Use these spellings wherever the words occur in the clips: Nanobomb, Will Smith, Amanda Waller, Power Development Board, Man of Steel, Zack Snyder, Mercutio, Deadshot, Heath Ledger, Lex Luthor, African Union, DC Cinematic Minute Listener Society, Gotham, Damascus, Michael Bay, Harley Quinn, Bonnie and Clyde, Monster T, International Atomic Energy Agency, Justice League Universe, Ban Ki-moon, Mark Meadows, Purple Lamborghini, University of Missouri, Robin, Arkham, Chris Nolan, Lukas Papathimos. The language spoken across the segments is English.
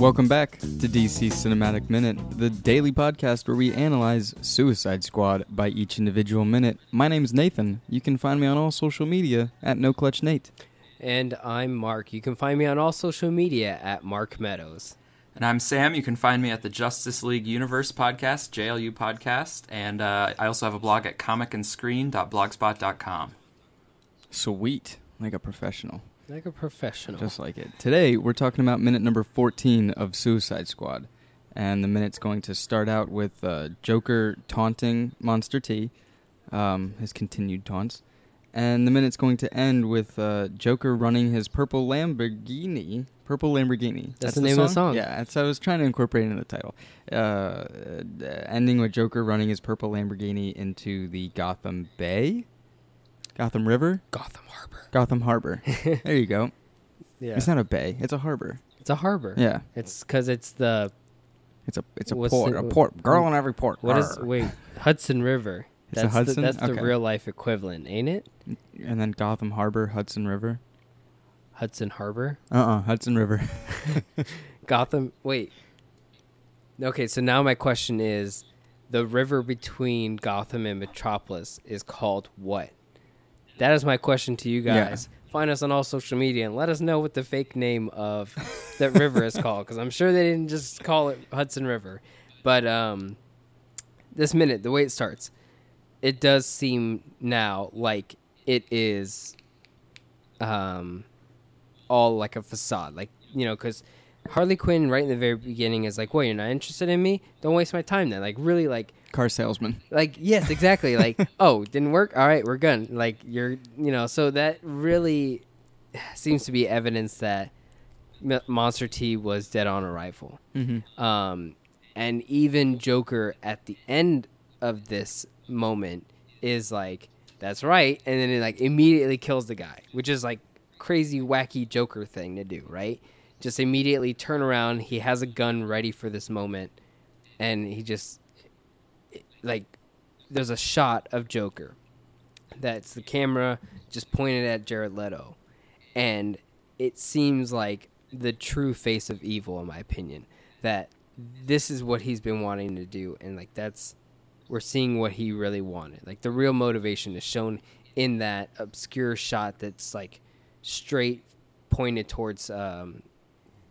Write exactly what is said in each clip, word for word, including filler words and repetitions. Welcome back to D C Cinematic Minute, the daily podcast where we analyze Suicide Squad by each individual minute. My name's Nathan. You can find me on all social media at NoClutchNate. And I'm Mark. You can find me on all social media at Mark Meadows. And I'm Sam. You can find me at the Justice League Universe podcast, J L U podcast. And uh, I also have a blog at comic and screen dot blogspot dot com. Sweet. Like a professional. Like a professional. Just like it. Today, we're talking about minute number fourteen of Suicide Squad. And the minute's going to start out with uh, Joker taunting Monster T, um, his continued taunts. And the minute's going to end with uh, Joker running his Purple Lamborghini. Purple Lamborghini. That's, that's the, the name song? of the song? Yeah, that's, I was trying to incorporate it into the title. Uh, ending with Joker running his Purple Lamborghini into the Gotham Bay? Gotham River? Gotham Harbor. Gotham Harbor. There you go. Yeah. It's not a bay. It's a harbor. It's a harbor. Yeah. It's because it's the... It's a it's a port. The, a port. Girl on every port. What Arr. is... Wait. Hudson River. It's that's a Hudson? The, that's okay. the real-life equivalent, ain't it? And then Gotham Harbor, Hudson River. Hudson Harbor? Uh-uh. Hudson River. Gotham... Wait. Okay, so now my question is, the river between Gotham and Metropolis is called what? That is my question to you guys. Yeah. Find us on all social media and let us know what the fake name of that river is called, because I'm sure they didn't just call it Hudson River. But um, this minute, the way it starts, it does seem now like it is um, all like a facade. Like, you know, because Harley Quinn right in the very beginning is like, well, you're not interested in me? Don't waste my time then. Like, really, like... Car salesman. Like, yes, exactly. Like, oh, didn't work? All right, we're done. Like, you're, you know, so that really seems to be evidence that Monster T was dead on arrival. Mm-hmm. Um, and even Joker at the end of this moment is like, that's right. And then it, like, immediately kills the guy, which is, like, crazy, wacky Joker thing to do, right? Just immediately turn around. He has a gun ready for this moment, and he just... Like, there's a shot of Joker that's the camera just pointed at Jared Leto. And it seems like the true face of evil, in my opinion, that this is what he's been wanting to do. And, like, that's, we're seeing what he really wanted. Like, the real motivation is shown in that obscure shot that's, like, straight pointed towards, um,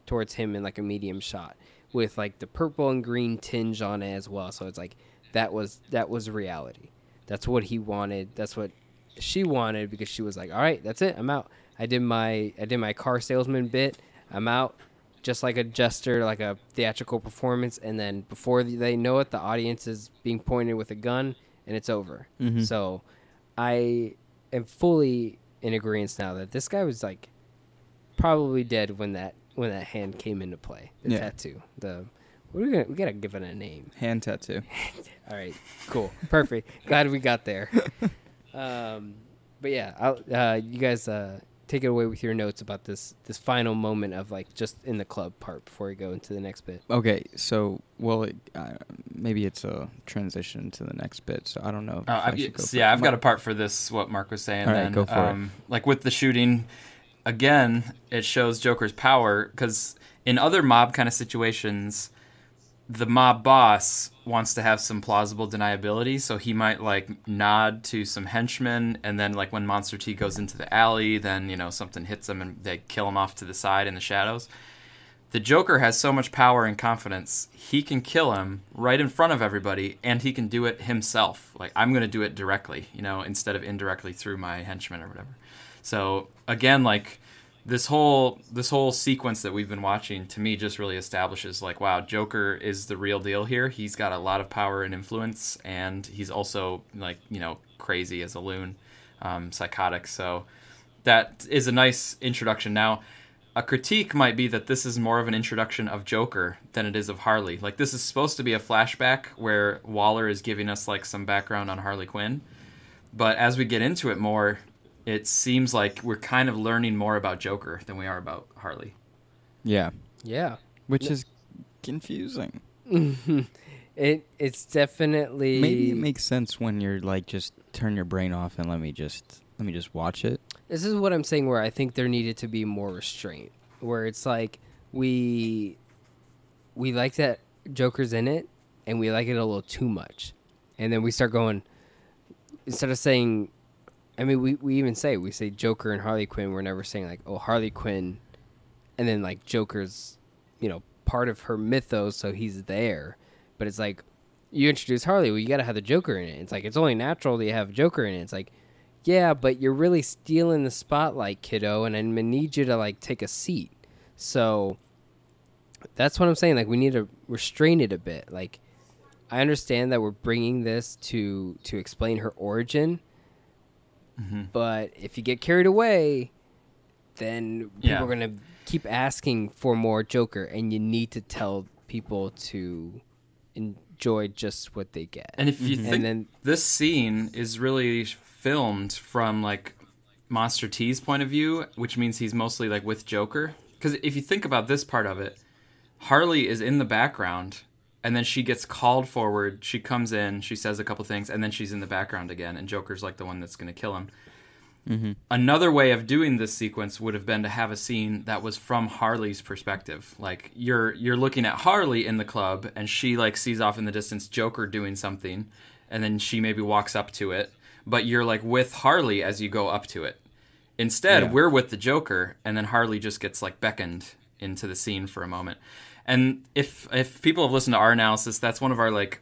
towards him in, like, a medium shot with, like, the purple and green tinge on it as well. So it's, like, That was that was reality. That's what he wanted. That's what she wanted, because she was like, all right, that's it. I'm out. I did my I did my car salesman bit. I'm out. Just like a jester, like a theatrical performance. And then before they know it, the audience is being pointed with a gun, and it's over. Mm-hmm. So I am fully in agreement now that this guy was, like, probably dead when that when that hand came into play. The yeah. tattoo. The We gotta, we gotta give it a name. Hand tattoo. All right, cool, perfect. Glad we got there. Um, but yeah, I'll, uh, you guys uh, take it away with your notes about this this final moment of, like, just in the club part before we go into the next bit. Okay, so well, it, uh, maybe it's a transition to the next bit. So I don't know. If uh, I I've, go yeah, I've got a part for this. What Mark was saying. All right, then. go for um, it. Like with the shooting, again, it shows Joker's power, because in other mob kind of situations, the mob boss wants to have some plausible deniability, so he might, like, nod to some henchmen, and then, like, when Monster T goes into the alley, then, you know, something hits him and they kill him off to the side in the shadows. The Joker has so much power and confidence, he can kill him right in front of everybody, and he can do it himself. Like, I'm going to do it directly, you know, instead of indirectly through my henchmen or whatever. So, again, like... This whole this whole sequence that we've been watching, to me, just really establishes, like, wow, Joker is the real deal here. He's got a lot of power and influence, and he's also, like, you know, crazy as a loon, um, psychotic. So that is a nice introduction. Now, a critique might be that this is more of an introduction of Joker than it is of Harley. Like, this is supposed to be a flashback where Waller is giving us, like, some background on Harley Quinn. But as we get into it more... It seems like we're kind of learning more about Joker than we are about Harley. Yeah. Yeah. Which no. is confusing. it It's definitely... Maybe it makes sense when you're, like, just turn your brain off and let me just let me just watch it. This is what I'm saying, where I think there needed to be more restraint. Where it's like we we like that Joker's in it, and we like it a little too much. And then we start going, instead of saying, I mean, we, we even say, we say Joker and Harley Quinn. We're never saying like, oh, Harley Quinn, and then like Joker's, you know, part of her mythos, so he's there. But it's like, you introduce Harley, well, you got to have the Joker in it. It's like, it's only natural that you have Joker in it. It's like, yeah, but you're really stealing the spotlight, kiddo, and I'm going to need you to like take a seat. So that's what I'm saying. Like, we need to restrain it a bit. Like, I understand that we're bringing this to to explain her origin, mm-hmm. but if you get carried away, then people yeah. are going to keep asking for more Joker, and you need to tell people to enjoy just what they get. And if you mm-hmm. think and then, this scene is really filmed from like Monster T's point of view, which means he's mostly like with Joker, because if you think about this part of it, Harley is in the background. And then she gets called forward. She comes in. She says a couple things, and then she's in the background again. And Joker's like the one that's going to kill him. Mm-hmm. Another way of doing this sequence would have been to have a scene that was from Harley's perspective. Like you're you're looking at Harley in the club, and she like sees off in the distance Joker doing something, and then she maybe walks up to it. But you're like with Harley as you go up to it. Instead, yeah. we're with the Joker, and then Harley just gets like beckoned into the scene for a moment. And if if people have listened to our analysis, that's one of our like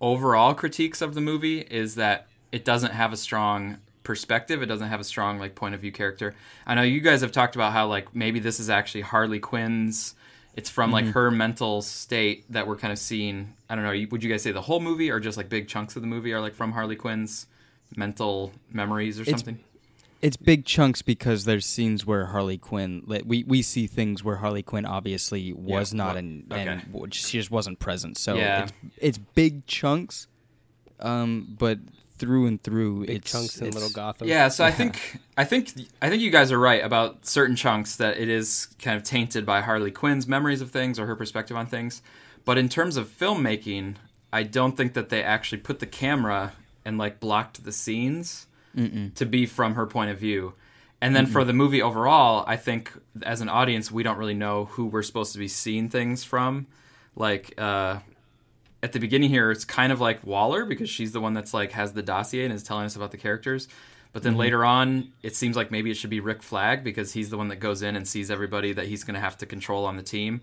overall critiques of the movie, is that it doesn't have a strong perspective. It doesn't have a strong like point of view character. I know you guys have talked about how like maybe this is actually Harley Quinn's. It's from mm-hmm. like her mental state that we're kind of seeing. I don't know. Would you guys say the whole movie or just like big chunks of the movie are like from Harley Quinn's mental memories or it's- something? It's big chunks because there's scenes where Harley Quinn, we, we see things where Harley Quinn obviously was yeah, not well, in, okay. and she just wasn't present. So yeah. it's, it's big chunks, um, but through and through, big it's chunks in Little Gotham. Yeah, so yeah. I think I think I think you guys are right about certain chunks that it is kind of tainted by Harley Quinn's memories of things or her perspective on things. But in terms of filmmaking, I don't think that they actually put the camera and like blocked the scenes. Mm-mm. To be from her point of view. And then Mm-mm. for the movie overall, I think as an audience, we don't really know who we're supposed to be seeing things from. Like uh, at the beginning here, it's kind of like Waller, because she's the one that's like has the dossier and is telling us about the characters. But then mm-hmm. later on, it seems like maybe it should be Rick Flag, because he's the one that goes in and sees everybody that he's going to have to control on the team.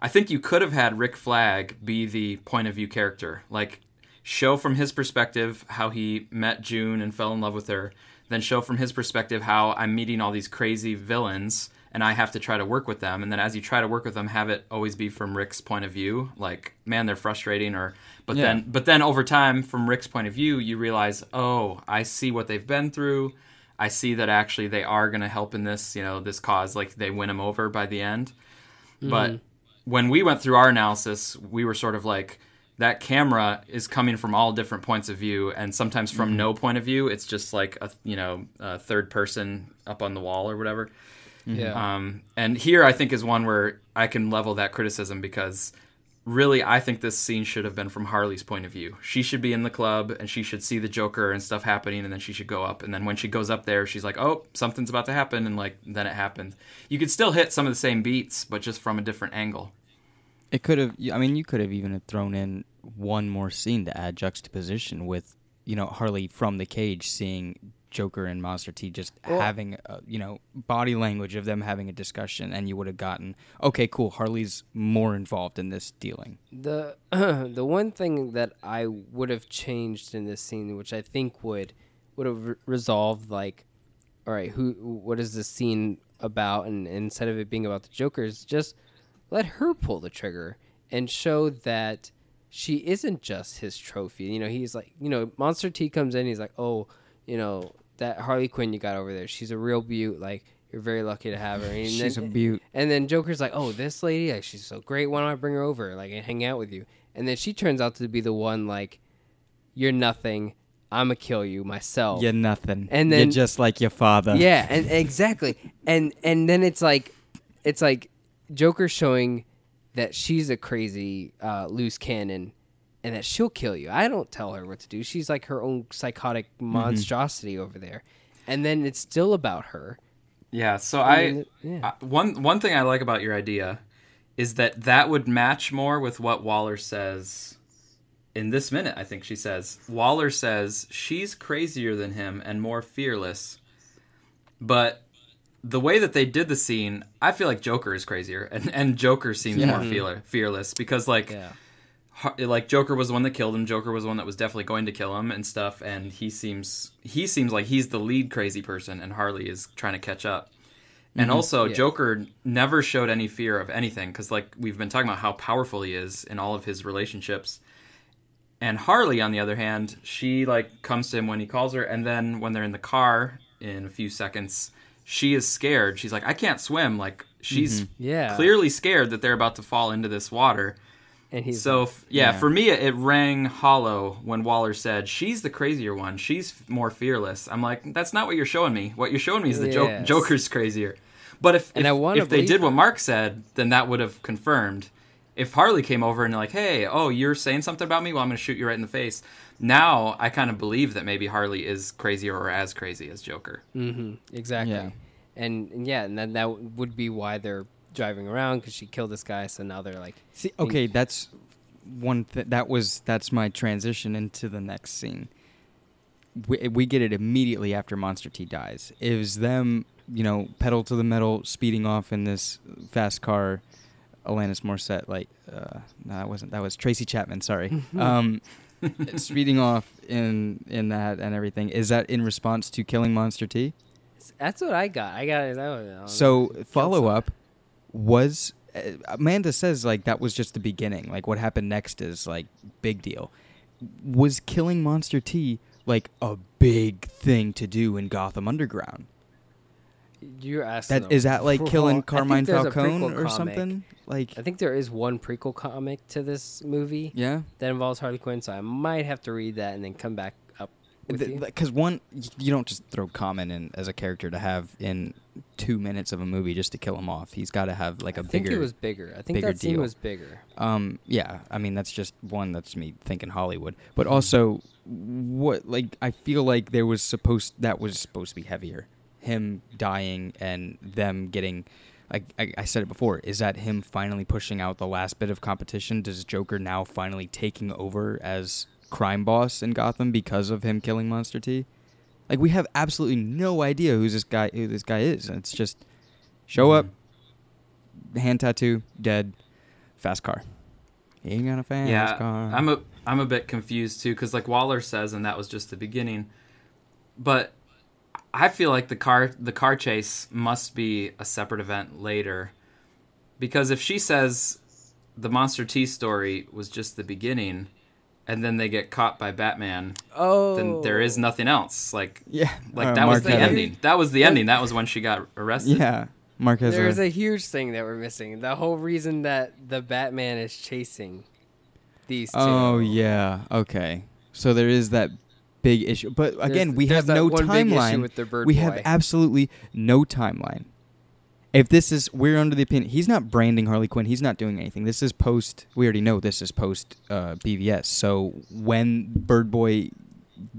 I think you could have had Rick Flag be the point of view character. Like, show from his perspective how he met June and fell in love with her, then show from his perspective how I'm meeting all these crazy villains and I have to try to work with them. And then as you try to work with them, have it always be from Rick's point of view. Like, man, they're frustrating. Or but yeah. then but then over time, from Rick's point of view, you realize, oh, I see what they've been through. I see that actually they are going to help in this, you know, this cause. Like, they win him over by the end. Mm. But when we went through our analysis, we were sort of like, that camera is coming from all different points of view, and sometimes from mm-hmm. no point of view. It's just like a you know a third person up on the wall or whatever. Mm-hmm. Yeah. Um, and here I think is one where I can level that criticism, because really I think this scene should have been from Harley's point of view. She should be in the club and she should see the Joker and stuff happening, and then she should go up. And then when she goes up there, she's like, "Oh, something's about to happen," and like then it happened. You could still hit some of the same beats, but just from a different angle. It could have, I mean, you could have even thrown in one more scene to add juxtaposition with, you know, Harley from the cage seeing Joker and Monster T just well, having, a, you know, body language of them having a discussion, and you would have gotten, okay, cool, Harley's more involved in this dealing. The uh, the one thing that I would have changed in this scene, which I think would would have re- resolved, like, all right, who, what is this scene about? And, and instead of it being about the Joker, it's just let her pull the trigger and show that she isn't just his trophy. You know, he's like, you know, Monster T comes in, he's like, oh, you know, that Harley Quinn you got over there, she's a real beaut. Like, you're very lucky to have her. And she's then, a beaut. And then Joker's like, oh, this lady, like, she's so great. Why don't I bring her over, like, and hang out with you? And then she turns out to be the one, like, you're nothing. I'm going to kill you myself. You're nothing. And then, you're just like your father. Yeah, and exactly. and and then it's like, it's like, Joker showing that she's a crazy uh, loose cannon and that she'll kill you. I don't tell her what to do. She's like her own psychotic monstrosity mm-hmm. over there. And then it's still about her. Yeah, so I, I mean, yeah. I one one thing I like about your idea is that that would match more with what Waller says in this minute, I think she says. Waller says she's crazier than him and more fearless. But the way that they did the scene, I feel like Joker is crazier. And, and Joker seems yeah. more feeler, fearless because, like, yeah. like Joker was the one that killed him. Joker was the one that was definitely going to kill him and stuff. And he seems he seems like he's the lead crazy person, and Harley is trying to catch up. And mm-hmm. also, yeah. Joker never showed any fear of anything because, like, we've been talking about how powerful he is in all of his relationships. And Harley, on the other hand, she, like, comes to him when he calls her, and then when they're in the car in a few seconds, she is scared. She's like, I can't swim. Like, she's mm-hmm. yeah. clearly scared that they're about to fall into this water. And he's so, f- yeah, yeah, for me, it, it rang hollow when Waller said, she's the crazier one. She's more fearless. I'm like, that's not what you're showing me. What you're showing me is the yes. jo- Joker's crazier. But if, and if, if they did what Mark said, then that would have confirmed. If Harley came over and like, hey, oh, you're saying something about me? Well, I'm going to shoot you right in the face. Now I kind of believe that maybe Harley is crazier or as crazy as Joker. Mm-hmm. Exactly. Yeah. And, and yeah, and then that would be why they're driving around, because she killed this guy. So now they're like... See, okay, that's one thing. That was, that's my transition into the next scene. We, we get it immediately after Monster T dies. It was them, you know, pedal to the metal, speeding off in this fast car... Alanis Morissette, like, uh, no, that wasn't, that was Tracy Chapman, sorry. Um, speeding off in in that and everything. Is that in response to killing Monster T? That's what I got. I got it. That was, so, follow up was, uh, Amanda says, like, that was just the beginning. Like, what happened next is, like, big deal. Was killing Monster T, like, a big thing to do in Gotham Underground? You're asking that, is that like for, killing Carmine Falcone or something? Like, I think there is one prequel comic to this movie. Yeah, that involves Harley Quinn, so I might have to read that and then come back up with the, you. Because one, you don't just throw Carmine in as a character to have in two minutes of a movie just to kill him off. He's got to have like a I bigger. I think it was bigger. I think that scene deal. was bigger. Um, yeah, I mean that's just one. That's me thinking Hollywood, but also what like I feel like there was supposed that was supposed to be heavier. Him dying and them getting, like I, I said it before, is that him finally pushing out the last bit of competition? Does Joker now finally taking over as crime boss in Gotham because of him killing Monster T? Like we have absolutely no idea who this guy who this guy is. It's just show up, hand tattoo, dead, fast car. He ain't got a fast yeah, car. I'm a I'm a bit confused too because like Waller says, and that was just the beginning, but. I feel like the car the car chase must be a separate event later, because if she says the Monster T story was just the beginning, and then they get caught by Batman, oh. then there is nothing else. Like yeah, like uh, that Mark was the Heather. ending. That was the ending. That was when she got arrested. Yeah, Mark has. There's a huge thing that we're missing. The whole reason that the Batman is chasing these two. Oh yeah. Okay. So there is that. Big issue, but again, there's, we there's have no timeline. We boy. have absolutely no timeline. If this is, we're under the opinion, he's not branding Harley Quinn. He's not doing anything. This is post. We already know this is post uh, B V S. So when Bird Boy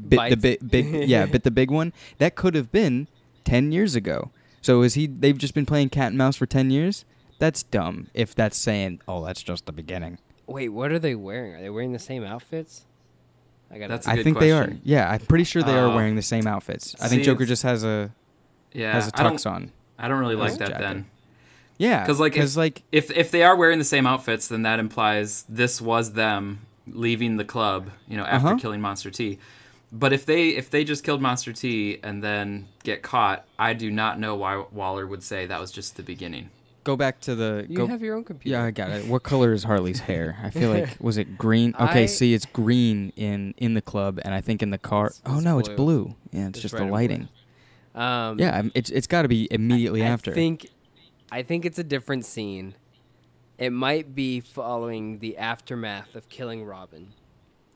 bit Bites. the bi- big, yeah, bit the big one, that could have been ten years ago. So is he? They've just been playing cat and mouse for ten years. That's dumb. If that's saying, oh, that's just the beginning. Wait, what are they wearing? Are they wearing the same outfits? I, gotta, That's a good I think question. they are. Yeah, I'm pretty sure they uh, are wearing the same outfits. I think see, Joker just has a yeah, has a tux I on. I don't really like that jacket. then. Yeah, because like, if, like if, if they are wearing the same outfits, then that implies this was them leaving the club, you know, after uh-huh. killing Monster T. But if they if they just killed Monster T and then get caught, I do not know why Waller would say that was just the beginning. Go back to the... You go, have your own computer. Yeah, I got it. What color is Harley's hair? I feel like... Was it green? Okay, I, see, it's green in, in the club, and I think in the car... It's, oh, it's no, blue. it's blue. Yeah, it's, it's just the lighting. Um, yeah, it's it's got to be immediately I, I after. Think, I think it's a different scene. It might be following the aftermath of killing Robin.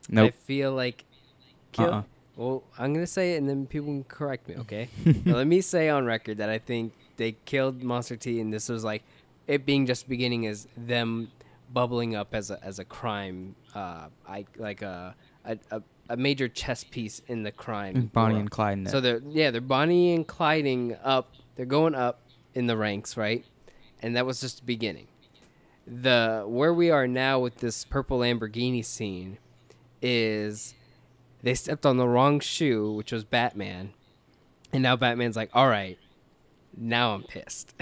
Nope. I feel like... Kill, uh-uh. Well, I'm going to say it, and then people can correct me, okay? Now, let me say on record that I think... They killed Monster T, and this was like it being just beginning as them bubbling up as a as a crime, uh, I like a a, a major chess piece in the crime. And Bonnie world. and Clyde. So they're yeah they're Bonnie and Clyding up. They're going up in the ranks, right? And that was just the beginning. the where we are now with this purple Lamborghini scene is they stepped on the wrong shoe, which was Batman. And now Batman's like, all right, now I'm pissed.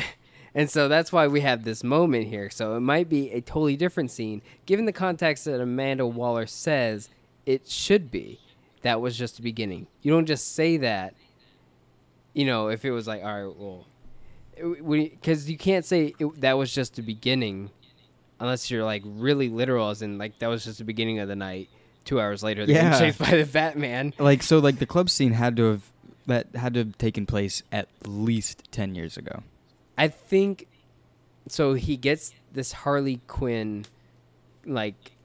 And so that's why we have this moment here. So it might be a totally different scene. Given the context that Amanda Waller says it should be, that was just the beginning. You don't just say that, you know, if it was like, all right, well, because you can't say it, that was just the beginning unless you're like really literal, as in like that was just the beginning of the night. Two hours later, they yeah. were chased by the Batman. Like, so like the club scene had to have, that had to have taken place at least ten years ago. I think, so he gets this Harley Quinn, like,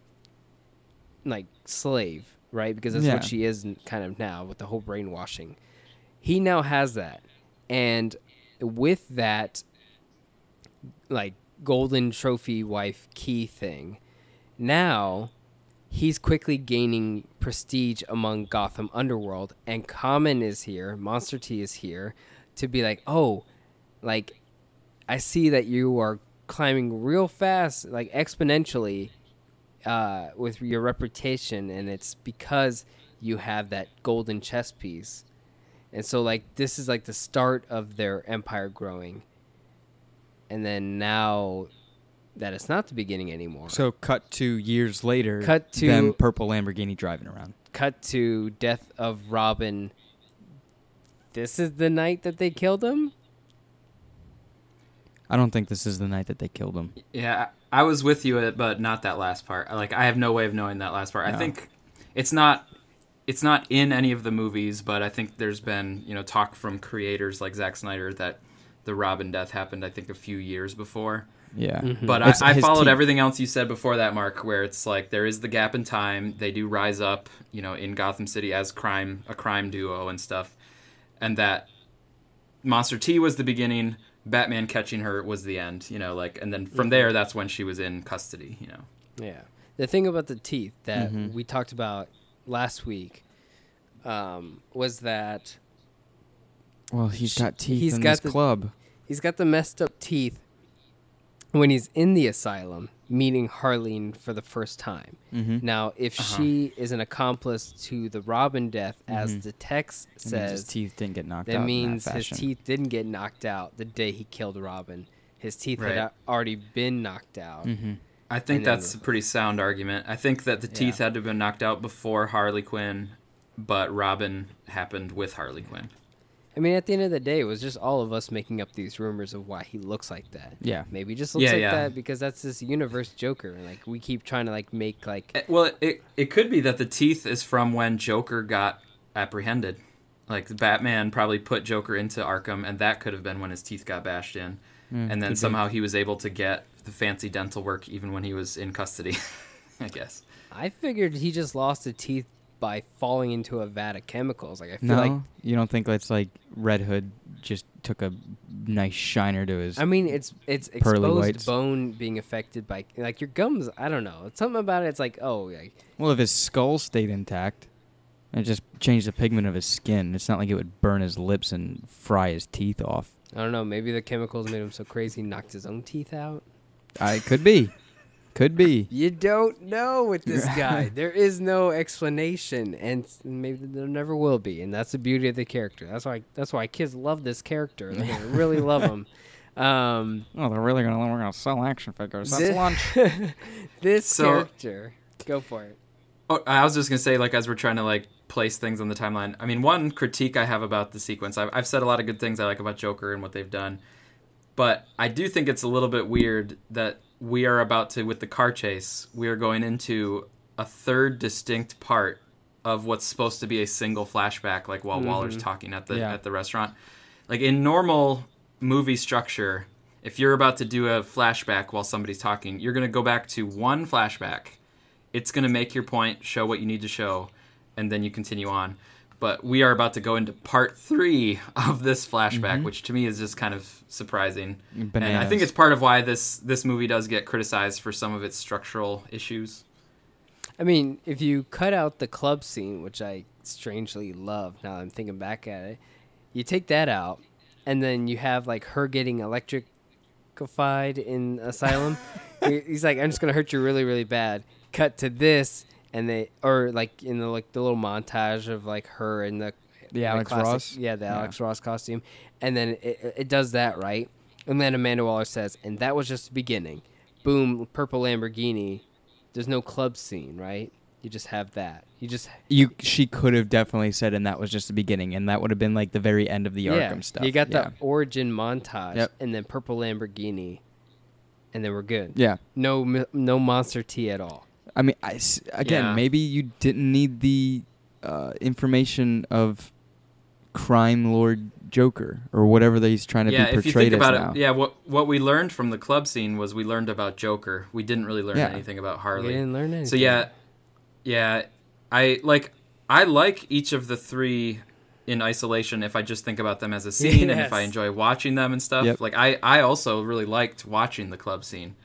like slave, right? Because that's yeah. what she is kind of now with the whole brainwashing. He now has that. And with that, like, golden trophy wife key thing, now he's quickly gaining prestige among Gotham Underworld, and Common is here, Monster T is here, to be like, oh, like, I see that you are climbing real fast, like exponentially, uh, with your reputation, and it's because you have that golden chess piece. And so, like, this is like the start of their empire growing. And then now that it's not the beginning anymore. So cut to years later, cut to them purple Lamborghini driving around. Cut to death of Robin. This is the night that they killed him? I don't think this is the night that they killed him. Yeah, I was with you, but not that last part. Like, I have no way of knowing that last part. No. I think it's not it's not in any of the movies, but I think there's been, you know, talk from creators like Zack Snyder that the Robin death happened, I think, a few years before. Yeah. Mm-hmm. But I, I followed team. everything else you said before that, Mark, where it's like there is the gap in time. They do rise up, you know, in Gotham City as crime a crime duo and stuff. And that Monster T was the beginning, Batman catching her was the end, you know, like, and then from there, that's when she was in custody, you know. Yeah. The thing about the teeth that mm-hmm. we talked about last week um, was that. Well, he's got teeth he's in got this the, club. He's got the messed up teeth when he's in the asylum meeting Harleen for the first time. Mm-hmm. Now, if uh-huh. she is an accomplice to the Robin death, mm-hmm. as the text says, that means his teeth didn't get knocked out. That means his teeth didn't get knocked out the day he killed Robin. His teeth right. had already been knocked out. Mm-hmm. I think that's a pretty sound argument. I think that the teeth yeah. had to have been knocked out before Harley Quinn, but Robin happened with Harley Quinn. I mean, at the end of the day, it was just all of us making up these rumors of why he looks like that. Yeah. Maybe he just looks yeah, like yeah. that because that's this universe Joker. And, like, we keep trying to, like, make, like... Well, it it could be that the teeth is from when Joker got apprehended. Like, Batman probably put Joker into Arkham, and that could have been when his teeth got bashed in. Mm, and then somehow be. he was able to get the fancy dental work even when he was in custody, I guess. I figured he just lost the teeth by falling into a vat of chemicals. Like, I feel no, like you don't think that's like Red Hood just took a nice shiner to his. I mean, it's it's exposed whites. Bone being affected by like your gums. I don't know. It's something about it. It's like oh, like, well, if his skull stayed intact, it just changed the pigment of his skin. It's not like it would burn his lips and fry his teeth off. I don't know. Maybe the chemicals made him so crazy, he knocked his own teeth out. I could be. Could be. You don't know with this guy. There is no explanation, and maybe there never will be. And that's the beauty of the character. That's why. That's why kids love this character. They really love him. Um, oh, they're really gonna. We're gonna sell action figures. That's this, lunch. This so, character. Go for it. Oh, I was just gonna say, like, as we're trying to like place things on the timeline. I mean, one critique I have about the sequence. I've, I've said a lot of good things I like about Joker and what they've done, but I do think it's a little bit weird that. We are about to, with the car chase, we are going into a third distinct part of what's supposed to be a single flashback, like while mm-hmm. Waller's talking at the yeah. at the restaurant. Like in normal movie structure, if you're about to do a flashback while somebody's talking, you're going to go back to one flashback. It's going to make your point, show what you need to show, and then you continue on. But we are about to go into part three of this flashback, mm-hmm. which to me is just kind of surprising. Bananas. And I think it's part of why this, this movie does get criticized for some of its structural issues. I mean, if you cut out the club scene, which I strangely love now that I'm thinking back at it, you take that out, and then you have like her getting electrified in Asylum. He's like, I'm just gonna hurt you really, really bad. Cut to this, and they, or like in the like the little montage of like her in the the Alex classic, Ross, yeah, the yeah. Alex Ross costume, and then it, it does that, right? And then Amanda Waller says, and that was just the beginning. Boom, Purple Lamborghini. There's no club scene, right? You just have that. You just you. She could have definitely said, and that was just the beginning, and that would have been like the very end of the yeah. Arkham stuff. You got yeah. the origin montage, yep. and then Purple Lamborghini, and then we're good. Yeah. No, no Monster T at all. I mean, I, again, yeah. maybe you didn't need the uh, information of crime lord Joker or whatever that he's trying to yeah, be portrayed if you think as about now. It, yeah, what what we learned from the club scene was we learned about Joker. We didn't really learn yeah. anything about Harley. We didn't learn anything. So yeah, yeah, I like I like each of the three in isolation if I just think about them as a scene yes. and if I enjoy watching them and stuff. Yep. Like I, I also really liked watching the club scene.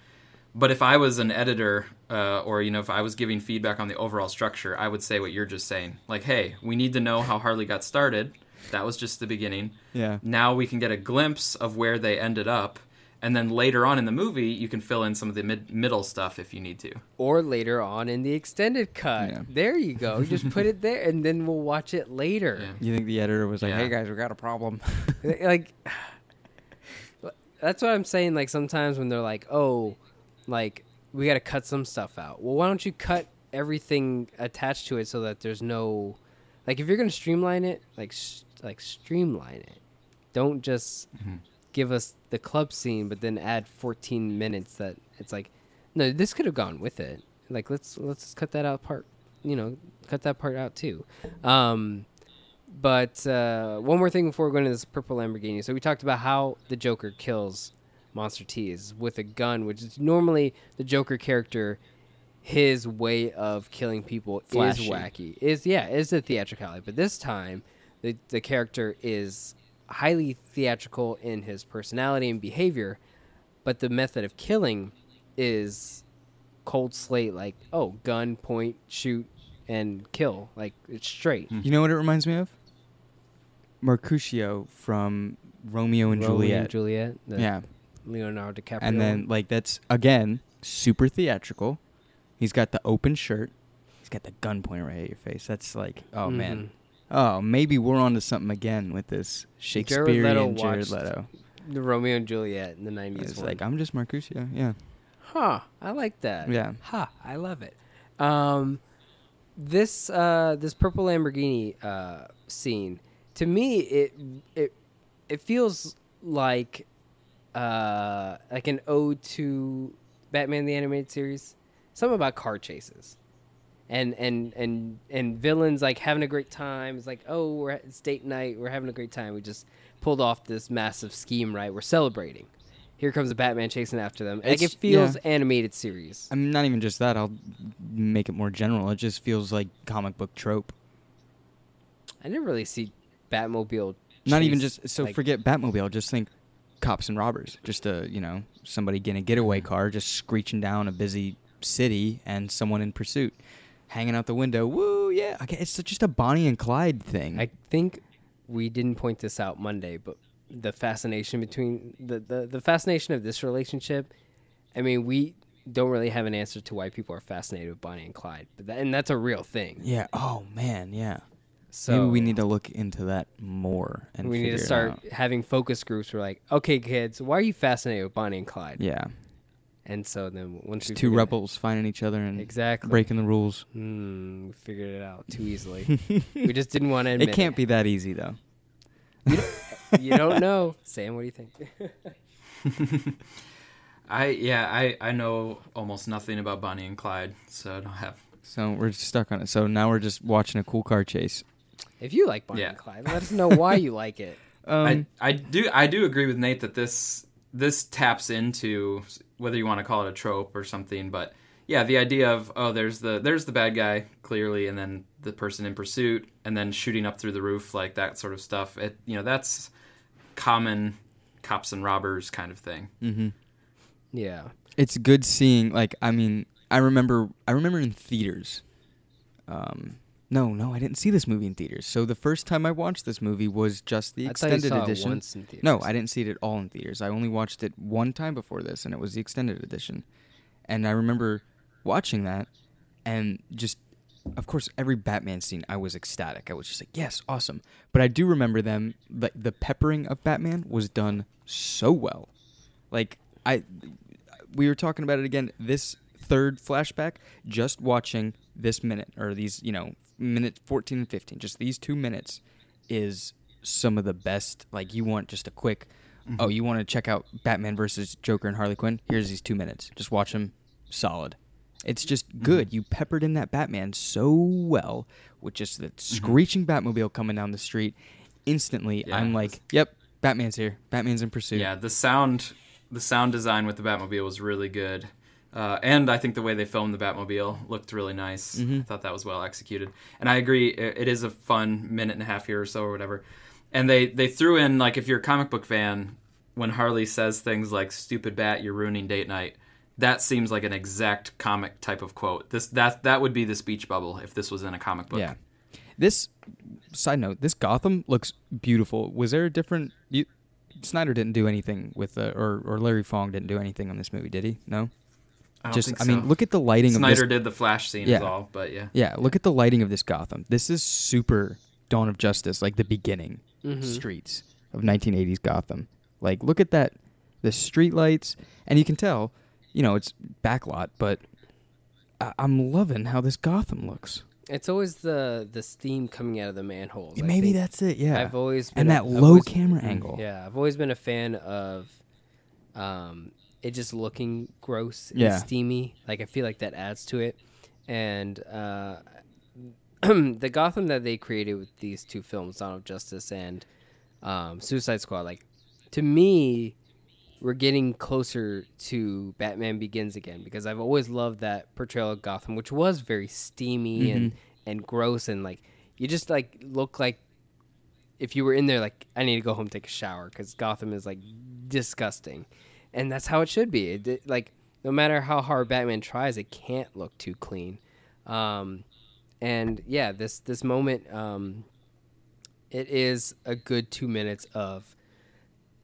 But if I was an editor uh, or, you know, if I was giving feedback on the overall structure, I would say what you're just saying. Like, hey, we need to know how Harley got started. That was just the beginning. Yeah. Now we can get a glimpse of where they ended up. And then later on in the movie, you can fill in some of the mid- middle stuff if you need to. Or later on in the extended cut. Yeah. There you go. Just put it there, and then we'll watch it later. Yeah. You think the editor was like, yeah. hey, guys, we got a problem. Like, that's what I'm saying. Like, sometimes when they're like, oh, like, we got to cut some stuff out. Well, why don't you cut everything attached to it so that there's no... Like, if you're going to streamline it, like, sh- like streamline it. Don't just mm-hmm. give us the club scene, but then add fourteen minutes that it's like, no, this could have gone with it. Like, let's let's cut that out part, you know, cut that part out too. Um, but uh, one more thing before we go into this Purple Lamborghini. So we talked about how the Joker kills Monster T is with a gun, which is normally the Joker character. His way of killing people Flashy. is wacky. Is yeah, is a theatricality. But this time, the the character is highly theatrical in his personality and behavior, but the method of killing is cold slate. Like, oh, gun, point, shoot, and kill. Like, it's straight. You know what it reminds me of? Mercutio from Romeo and Romeo Juliet. And Juliet. The yeah. Leonardo DiCaprio. And then, like, that's again super theatrical. He's got the open shirt. He's got the gun pointed right at your face. That's like, oh, mm-hmm. man. Oh, maybe we're onto something again with this Shakespearean Jared Leto. Jared Leto. The Romeo and Juliet in the nineties. It's like, I'm just Mercutio. Yeah. Huh. I like that. Yeah. Huh. I love it. Um, this uh, this Purple Lamborghini uh, scene, to me, it it it feels like uh, like an ode to Batman the Animated Series. Something about car chases and, and, and, and villains like having a great time. It's like, oh, we're it's date night. We're having a great time. We just pulled off this massive scheme, right? We're celebrating. Here comes the Batman chasing after them. It's, like it feels yeah. animated series. I mean, not even just that. I'll make it more general. It just feels like comic book trope. I didn't really see Batmobile. Chase, not even just, so like, forget Batmobile. Just think cops and robbers. Just a, you know, somebody getting a getaway car, just screeching down a busy city and someone in pursuit hanging out the window. Woo, yeah. Okay, it's just a Bonnie and Clyde thing. I think we didn't point this out Monday, but the fascination between the, the, the fascination of this relationship, I mean, we don't really have an answer to why people are fascinated with Bonnie and Clyde, but that, and that's a real thing. Yeah. Oh, man, yeah. So maybe we need to look into that more. And we need to start having focus groups where like, okay, kids, why are you fascinated with Bonnie and Clyde? Yeah. And so then once we two rebels it, finding each other and exactly. breaking the rules. Mm, we figured it out too easily. We just didn't want to admit it. Can't it. Be that easy, though. You don't, you don't know. Sam, what do you think? I Yeah, I, I know almost nothing about Bonnie and Clyde, so I don't have... So we're stuck on it. So now we're just watching a cool car chase. If you like Bonnie yeah. and Clyde, let us know why you like it. Um, I, I do I do agree with Nate that this this taps into... whether you want to call it a trope or something, but yeah, the idea of, oh, there's the there's the bad guy, clearly, and then the person in pursuit, and then shooting up through the roof, like that sort of stuff. It, you know, that's common cops and robbers kind of thing. Mm-hmm. Yeah. It's good seeing, like, I mean, I remember I remember in theaters. Um, no, no, I didn't see this movie in theaters. So the first time I watched this movie was just the extended edition. I thought you saw it once in theaters. No, I didn't see it at all in theaters. I only watched it one time before this, and it was the extended edition. And I remember watching that and just, of course, every Batman scene, I was ecstatic. I was just like, yes, awesome. But I do remember them, like, the peppering of Batman was done so well. Like, I, we were talking about it again, this third flashback, just watching this minute, or these, you know, minutes fourteen and fifteen, just these two minutes is some of the best. Like, you want just a quick, mm-hmm. oh, you want to check out Batman versus Joker and Harley Quinn? Here's these two minutes. Just watch them. Solid. It's just good. Mm-hmm. You peppered in that Batman so well with just the screeching mm-hmm. Batmobile coming down the street. Instantly, yeah, I'm like, yep, Batman's here. Batman's in pursuit. Yeah, the sound, the sound design with the Batmobile was really good. Uh, and I think the way they filmed the Batmobile looked really nice. Mm-hmm. I thought that was well executed. And I agree, it, it is a fun minute and a half here or so or whatever. And they, they threw in, like, if you're a comic book fan, when Harley says things like, stupid bat, you're ruining date night, that seems like an exact comic type of quote. This that that would be the speech bubble if this was in a comic book. Yeah. This, side note, this Gotham looks beautiful. Was there a different... You, Snyder didn't do anything with... Uh, or, or Larry Fong didn't do anything on this movie, did he? No? I don't Just, think so. I mean, look at the lighting Snyder of this... Snyder did the flash scene yeah. is all, but yeah. Yeah, look at the lighting of this Gotham. This is super Dawn of Justice, like the beginning mm-hmm. streets of nineteen eighties Gotham. Like, look at that, the street lights, and you can tell... You know, it's backlot, but I- I'm loving how this Gotham looks. It's always the the steam coming out of the manhole. Yeah, maybe that's it. Yeah, I've always been and that a, low always, camera angle. Yeah, I've always been a fan of um, it just looking gross and yeah. steamy. Like, I feel like that adds to it. And uh, the Gotham that they created with these two films, Dawn of Justice and um, Suicide Squad, like, to me, we're getting closer to Batman Begins again, because I've always loved that portrayal of Gotham, which was very steamy mm-hmm. and, and gross. And, like, you just, like, look like if you were in there, like, I need to go home and take a shower, because Gotham is, like, disgusting. And that's how it should be. It, it, like, no matter how hard Batman tries, it can't look too clean. Um, and, yeah, this, this moment, um, it is a good two minutes of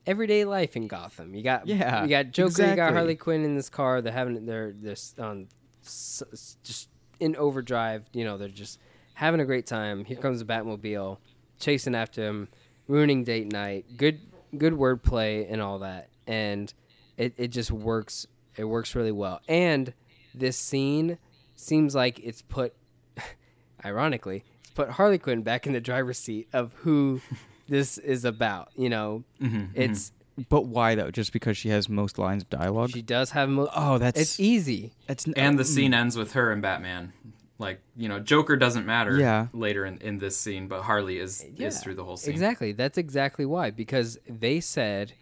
everyday life in Gotham. You got yeah, you got Joker, exactly. You got Harley Quinn in this car. They're having they're they're um, just in overdrive. You know, they're just having a great time. Here comes the Batmobile, chasing after him, ruining date night. Good good wordplay and all that, and it it just works. It works really well. And this scene seems like it's put, ironically, it's put Harley Quinn back in the driver's seat of who. This is about, you know, mm-hmm, it's... But why, though? Just because she has most lines of dialogue? She does have most... Oh, that's... It's easy. It's n- and the scene ends with her and Batman. Like, you know, Joker doesn't matter yeah. later in, in this scene, but Harley is, yeah, is through the whole scene. Exactly. That's exactly why. Because they said,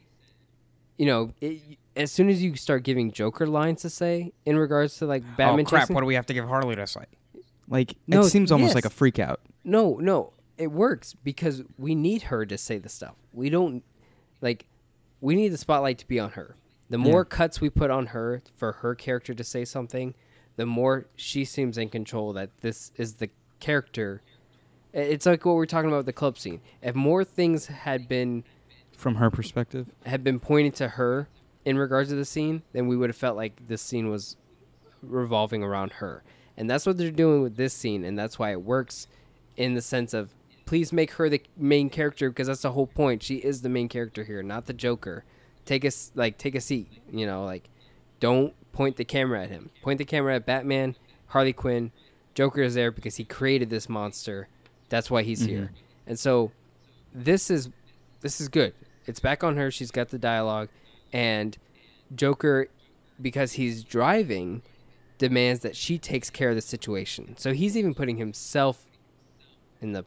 you know, it, as soon as you start giving Joker lines to say in regards to, like, Batman... Oh, crap. Chasing, what do we have to give Harley to say? Like, no, it seems almost yes. like a freak out. No, no. It works because we need her to say the stuff. We don't, like, we need the spotlight to be on her. The more yeah. cuts we put on her for her character to say something, the more she seems in control that this is the character. It's like what we were talking about with the club scene. If more things had been... From her perspective? Had been pointed to her in regards to the scene, then we would have felt like this scene was revolving around her. And that's what they're doing with this scene, and that's why it works in the sense of, please make her the main character, because that's the whole point. She is the main character here, not the Joker. Take a, like, take a seat, you know, like, don't point the camera at him. Point the camera at Batman, Harley Quinn. Joker is there because he created this monster. That's why he's mm-hmm. here. And so this is this is good. It's back on her. She's got the dialogue. And Joker, because he's driving, demands that she takes care of the situation. So he's even putting himself in the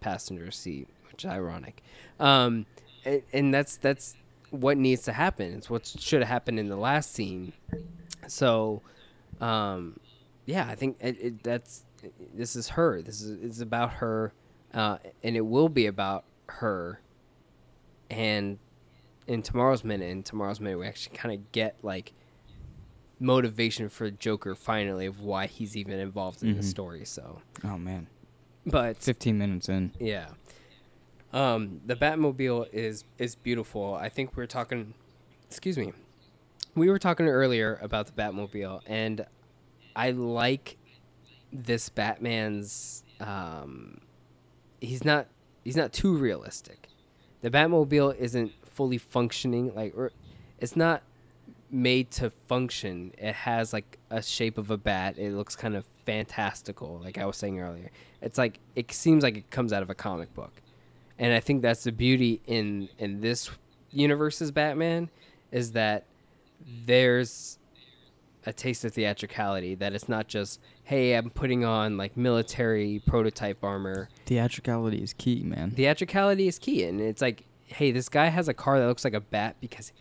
passenger seat, which is ironic. Um, and, and that's that's what needs to happen. It's what should have happened in the last scene. So, um, yeah, I think it, it, that's this is her. This is it's about her, uh, and it will be about her. And in tomorrow's minute, in tomorrow's minute, we actually kind of get, like, motivation for Joker finally of why he's even involved in mm-hmm. the story. So, oh man. But fifteen minutes in, yeah, um, the Batmobile is is beautiful. I think we were talking, excuse me, we were talking earlier about the Batmobile, and I like this Batman's. Um, he's not he's not too realistic. The Batmobile isn't fully functioning, like or it's not made to function. It has like a shape of a bat. It looks kind of fantastical, like I was saying earlier. It's like it seems like it comes out of a comic book, and I think that's the beauty in in this universe's Batman is that there's a taste of theatricality, that it's not just, hey, I'm putting on like military prototype armor. Theatricality is key, man. Theatricality is key. And it's like, hey, this guy has a car that looks like a bat because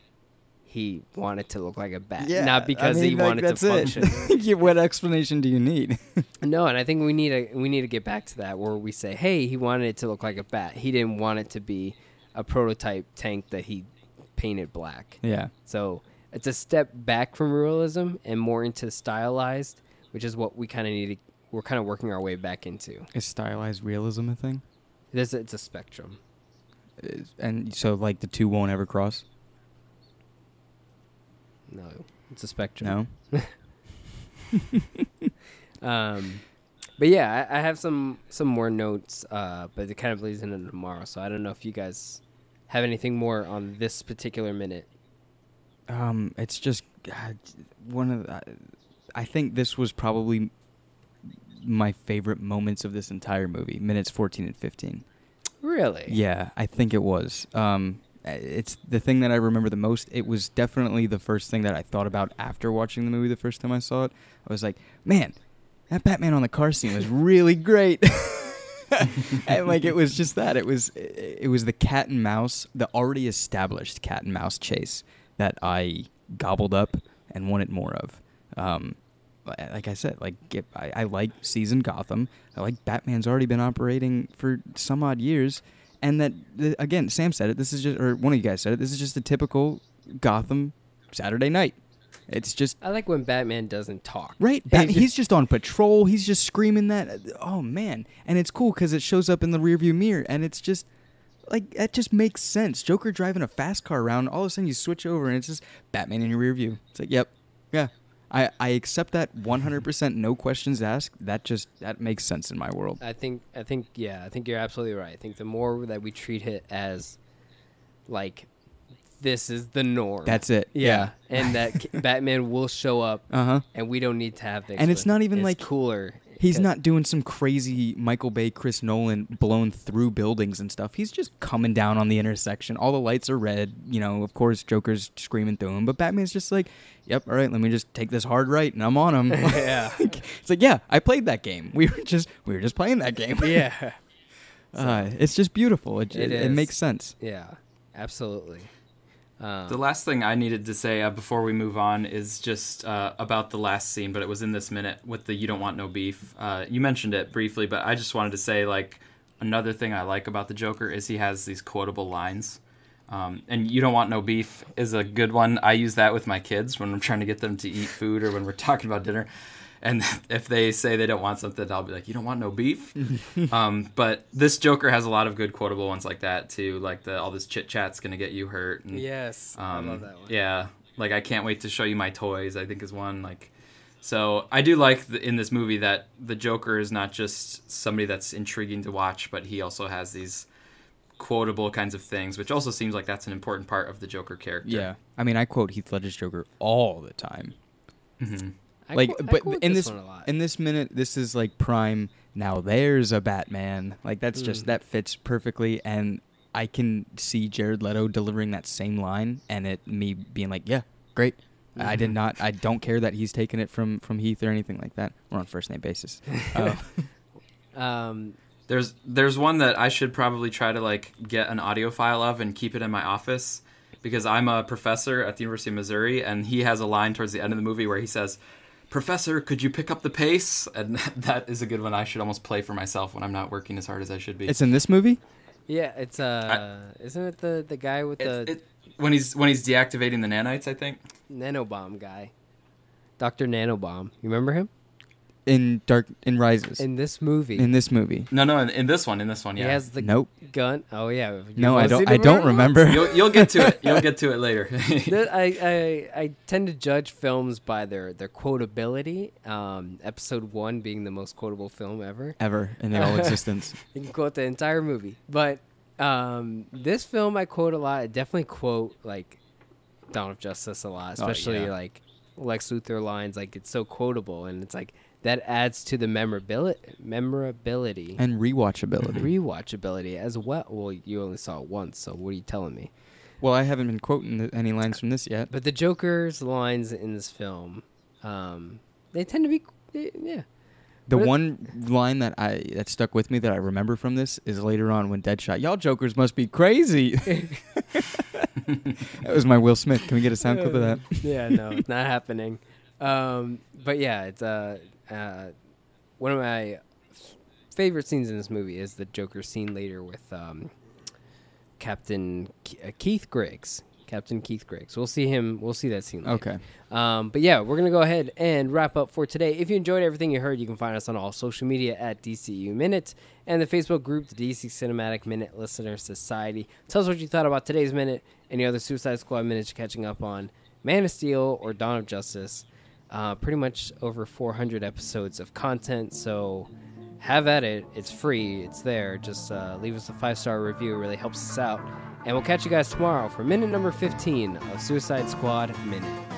he wanted to look like a bat, yeah, not because I mean, he like, wanted that's to function. It. What explanation do you need? No, and I think we need a we need to get back to that where we say, hey, he wanted it to look like a bat. He didn't want it to be a prototype tank that he painted black. Yeah. So it's a step back from realism and more into stylized, which is what we kind of need to, we're kind of working our way back into. Is stylized realism a thing? It is, it's a spectrum. And so, like, the two won't ever cross? No, it's a spectrum. No? um, but, yeah, I, I have some, some more notes, uh, but it kind of leads into tomorrow, so I don't know if you guys have anything more on this particular minute. Um, it's just God, one of the, I, I think this was probably my favorite moments of this entire movie, minutes fourteen and fifteen. Really? Yeah, I think it was. Um, it's the thing that I remember the most. It was definitely the first thing that I thought about after watching the movie the first time I saw it. I was like, man, that Batman on the car scene was really great. And like it was just that. It was it was the cat and mouse, the already established cat and mouse chase that I gobbled up and wanted more of. Um, like I said, like get, I, I like seasoned Gotham. I like Batman's already been operating for some odd years, and that the, again, Sam said it. This is just, or one of you guys said it. This is just a typical Gotham Saturday night. It's just. I like when Batman doesn't talk. Right, Bat- just, he's just on patrol. He's just screaming that. Oh man, and it's cool because it shows up in the rearview mirror, and it's just. Like, that just makes sense. Joker driving a fast car around, all of a sudden you switch over and it's just Batman in your rear view. It's like, yep, yeah. I, I accept that one hundred percent, no questions asked. That just, that makes sense in my world. I think, I think, yeah, I think you're absolutely right. I think the more that we treat it as, like, this is the norm. That's it. Yeah. yeah. And that Batman will show up uh-huh. and we don't need to have things. And it's not even it's like cooler. He's not doing some crazy Michael Bay, Chris Nolan blown through buildings and stuff. He's just coming down on the intersection. All the lights are red. You know, of course, Joker's screaming through him. But Batman's just like, yep, all right, let me just take this hard right and I'm on him. Yeah. It's like, yeah, I played that game. We were just we were just playing that game. Yeah. Uh, so, it's just beautiful. It, it, it, it makes sense. Yeah, absolutely. Um, the last thing I needed to say uh, before we move on is just uh, about the last scene, but it was in this minute with the You Don't Want No Beef. Uh, you mentioned it briefly, but I just wanted to say, like, another thing I like about the Joker is he has these quotable lines. Um, and You Don't Want No Beef is a good one. I use that with my kids when I'm trying to get them to eat food or when we're talking about dinner. And if they say they don't want something, I'll be like, you don't want no beef? um, but this Joker has a lot of good quotable ones like that, too. Like, the all this chit-chat's going to get you hurt. And, yes, um, I love that one. Yeah, like, I can't wait to show you my toys, I think is one. Like, so I do like the, in this movie that the Joker is not just somebody that's intriguing to watch, but he also has these quotable kinds of things, which also seems like that's an important part of the Joker character. Yeah, I mean, I quote Heath Ledger's Joker all the time. Mm-hmm. Like, I but in this, this in this minute, this is like prime. Now there's a Batman. Like that's mm. just that fits perfectly, and I can see Jared Leto delivering that same line, and it me being like, yeah, great. Mm-hmm. I did not. I don't care that he's taking it from, from Heath or anything like that. We're on first name basis. uh, um, there's there's one that I should probably try to like get an audio file of and keep it in my office because I'm a professor at the University of Missouri, and he has a line towards the end of the movie where he says, Professor, could you pick up the pace? And that is a good one I should almost play for myself when I'm not working as hard as I should be. It's in this movie? Yeah, it's uh I, isn't it the, the guy with it, the it, when he's when he's deactivating the nanites, I think. Nanobomb guy. Doctor Nanobomb. You remember him? in Dark in Rises. In this movie. In this movie. No, no, in, in this one, in this one, yeah. He has the nope. gun. Oh yeah. You no, I don't I don't remember. You'll, you'll get to it. You'll get to it later. I, I I tend to judge films by their their quotability. Um, episode one being the most quotable film ever. Ever in their whole existence. You can quote the entire movie. But um, this film I quote a lot. I definitely quote like Dawn of Justice a lot, especially oh, yeah. like Lex Luthor lines, like it's so quotable, and it's like that adds to the memorability, memorability, and rewatchability, rewatchability as well. Well, you only saw it once, so what are you telling me? Well, I haven't been quoting th- any lines from this yet. But the Joker's lines in this film, um, they tend to be, they, yeah. The but one line that I that stuck with me that I remember from this is later on when Deadshot, y'all Jokers must be crazy. That was my Will Smith. Can we get a sound clip of that? Yeah, no, it's not happening. Um, but yeah, it's uh, uh, one of my favorite scenes in this movie is the Joker scene later with um, Captain Ke- Keith Griggs. Captain Keith Griggs. We'll see him. We'll see that scene later. Okay. Um, but yeah, we're going to go ahead and wrap up for today. If you enjoyed everything you heard, you can find us on all social media at D C U Minute and the Facebook group, the D C Cinematic Minute Listener Society. Tell us what you thought about today's minute, any other Suicide Squad minutes you're catching up on, Man of Steel or Dawn of Justice. Uh, pretty much over four hundred episodes of content, so have at it. It's free. It's there. Just uh, leave us a five-star review. It really helps us out. And we'll catch you guys tomorrow for minute number fifteen of Suicide Squad Minute.